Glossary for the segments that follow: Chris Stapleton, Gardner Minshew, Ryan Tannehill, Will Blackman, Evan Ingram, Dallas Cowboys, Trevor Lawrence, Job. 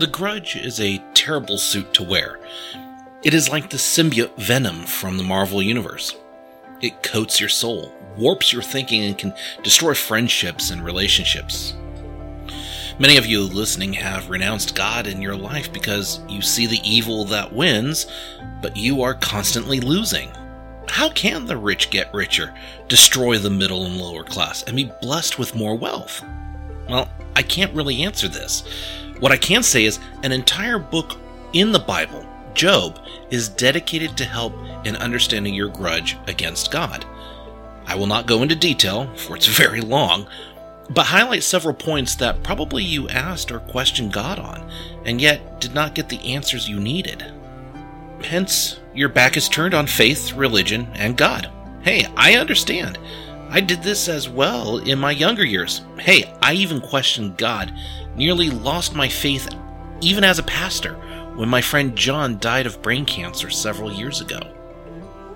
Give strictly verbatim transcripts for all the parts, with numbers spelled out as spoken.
The Grudge is a terrible suit to wear. It is like the symbiote Venom from the Marvel Universe. It coats your soul, warps your thinking, and can destroy friendships and relationships. Many of you listening have renounced God in your life because you see the evil that wins, but you are constantly losing. How can the rich get richer, destroy the middle and lower class, and be blessed with more wealth? Well, I can't really answer this. What I can say is an entire book in the Bible, Job, is dedicated to help in understanding your grudge against God. I will not go into detail, for it's very long, but highlight several points that probably you asked or questioned God on, and yet did not get the answers you needed. Hence, your back is turned on faith, religion, and God. Hey, I understand. I did this as well in my younger years. Hey, I even questioned God, nearly lost my faith even as a pastor, when my friend John died of brain cancer several years ago.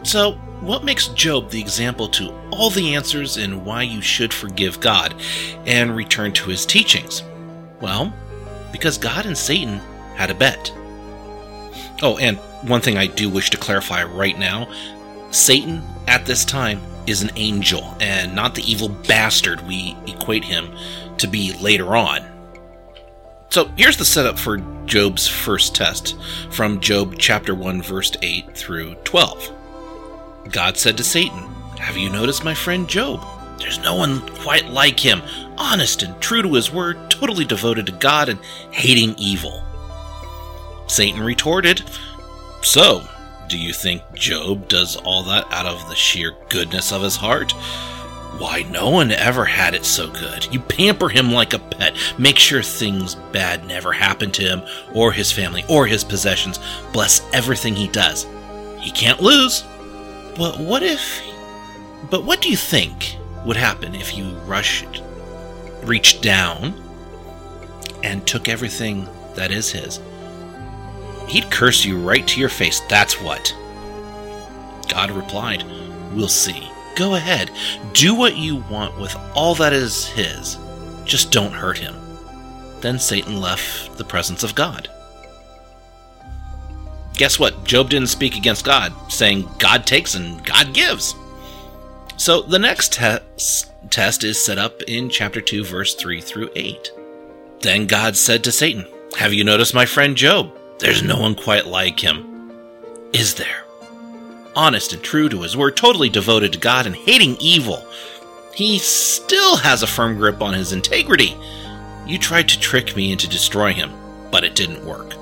So, what makes Job the example to all the answers in why you should forgive God and return to his teachings? Well, because God and Satan had a bet. Oh, and one thing I do wish to clarify right now, Satan at this time is an angel and not the evil bastard we equate him to be later on. So here's the setup for Job's first test from Job chapter one, verse eight through twelve. God said to Satan, "Have you noticed my friend Job? There's no one quite like him, honest and true to his word, totally devoted to God and hating evil." Satan retorted, "So, do you think Job does all that out of the sheer goodness of his heart? Why, no one ever had it so good. You pamper him like a pet, make sure things bad never happen to him or his family or his possessions, bless everything he does. He can't lose. But what if... But what do you think would happen if you rushed, reached down, and took everything that is his? He'd curse you right to your face, that's what." God replied, "We'll see. Go ahead, do what you want with all that is his. Just don't hurt him." Then Satan left the presence of God. Guess what? Job didn't speak against God, saying God takes and God gives. So the next te- test is set up in chapter two, verse three through eight. Then God said to Satan, "Have you noticed my friend Job? There's no one quite like him, is there? Honest and true to his word, totally devoted to God and hating evil. He still has a firm grip on his integrity. You tried to trick me into destroying him, but it didn't work."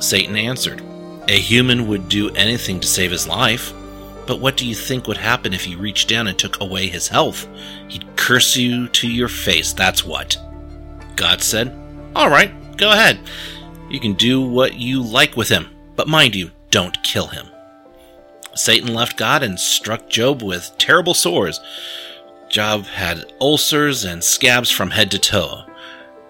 Satan answered, "A human would do anything to save his life, but what do you think would happen if you reached down and took away his health? He'd curse you to your face, that's what." God said, "All right, go ahead. You can do what you like with him, but mind you, don't kill him." Satan left God and struck Job with terrible sores. Job had ulcers and scabs from head to toe.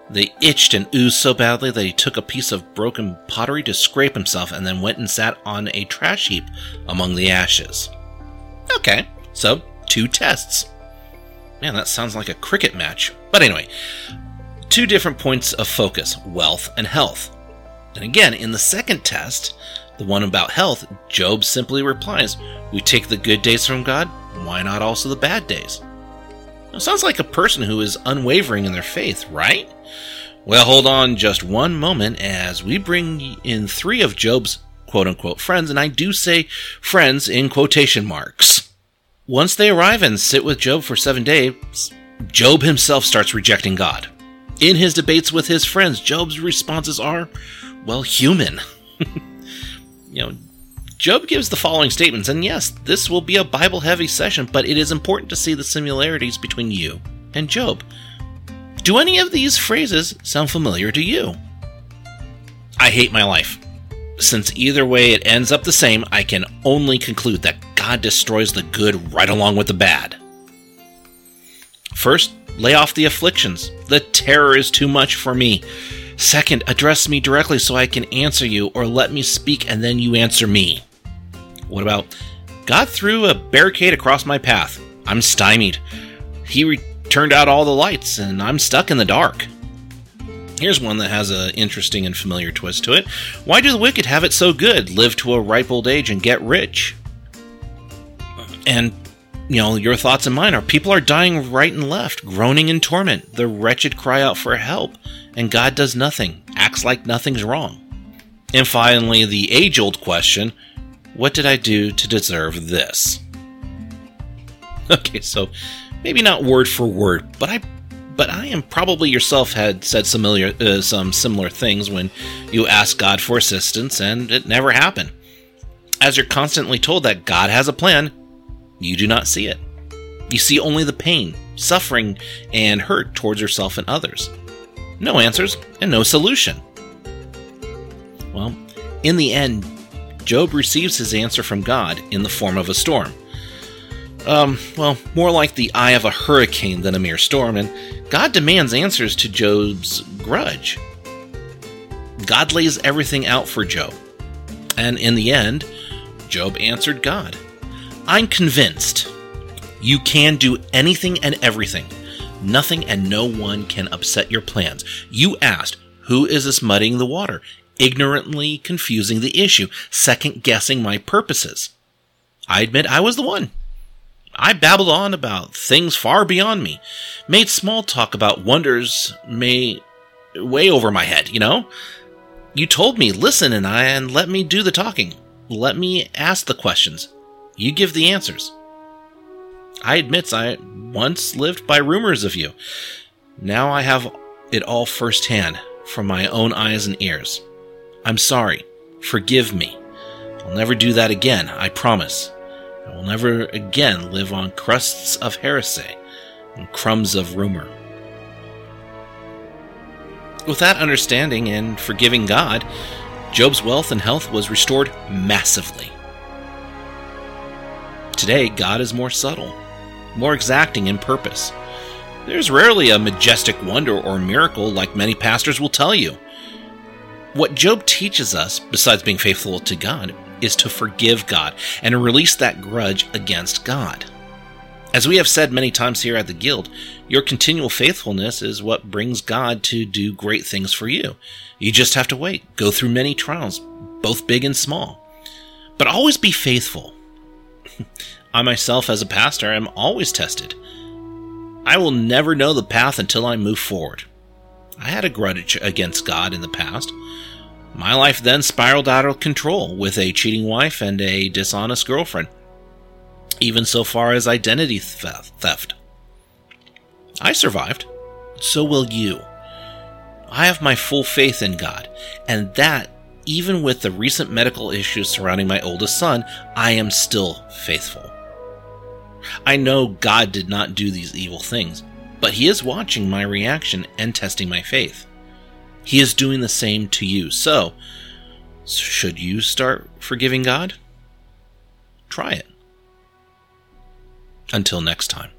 They itched and oozed so badly that he took a piece of broken pottery to scrape himself and then went and sat on a trash heap among the ashes. Okay, so two tests. Man, that sounds like a cricket match. But anyway, two different points of focus, wealth and health. And again, in the second test, the one about health, Job simply replies, "We take the good days from God, why not also the bad days?" Now, sounds like a person who is unwavering in their faith, right? Well, hold on just one moment as we bring in three of Job's quote-unquote friends, and I do say friends in quotation marks. Once they arrive and sit with Job for seven days, Job himself starts rejecting God. In his debates with his friends, Job's responses are, well, human. You know, Job gives the following statements, and yes, this will be a Bible-heavy session, but it is important to see the similarities between you and Job. Do any of these phrases sound familiar to you? I hate my life. Since either way it ends up the same, I can only conclude that God destroys the good right along with the bad. First, lay off the afflictions. The terror is too much for me. Second, address me directly so I can answer you, or let me speak and then you answer me. What about, God threw a barricade across my path. I'm stymied. He re- turned out all the lights and I'm stuck in the dark. Here's one that has an interesting and familiar twist to it. Why do the wicked have it so good? Live to a ripe old age and get rich. And, you know, your thoughts and mine are, people are dying right and left, groaning in torment. The wretched cry out for help, and God does nothing, acts like nothing's wrong. And finally, the age-old question, what did I do to deserve this? Okay, so maybe not word for word, but I... But I am probably yourself had said similar, uh, some similar things when you asked God for assistance and it never happened. As you're constantly told that God has a plan, you do not see it. You see only the pain, suffering, and hurt towards yourself and others. No answers and no solution. Well, in the end, Job receives his answer from God in the form of a storm. Um, well, more like the eye of a hurricane than a mere storm, and God demands answers to Job's grudge. God lays everything out for Job, and in the end, Job answered God. I'm convinced you can do anything and everything. Nothing and no one can upset your plans. You asked, who is this muddying the water, ignorantly confusing the issue, second-guessing my purposes? I admit I was the one. I babbled on about things far beyond me, made small talk about wonders may way over my head, you know? You told me, listen, and I and let me do the talking. Let me ask the questions. You give the answers. I admit I once lived by rumors of you. Now I have it all firsthand from my own eyes and ears. I'm sorry. Forgive me. I'll never do that again, I promise. I will never again live on crusts of heresy and crumbs of rumor. With that understanding and forgiving God, Job's wealth and health was restored massively. Today, God is more subtle, more exacting in purpose. There's rarely a majestic wonder or miracle like many pastors will tell you. What Job teaches us, besides being faithful to God, is to forgive God and release that grudge against God. As we have said many times here at the Guild, your continual faithfulness is what brings God to do great things for you. You just have to wait, go through many trials, both big and small. But always be faithful. I myself, as a pastor, am always tested. I will never know the path until I move forward. I had a grudge against God in the past. My life then spiraled out of control with a cheating wife and a dishonest girlfriend, even so far as identity theft. I survived. So will you. I have my full faith in God, and that, even with the recent medical issues surrounding my oldest son, I am still faithful. I know God did not do these evil things, but He is watching my reaction and testing my faith. He is doing the same to you. So, should you start forgiving God? Try it. Until next time.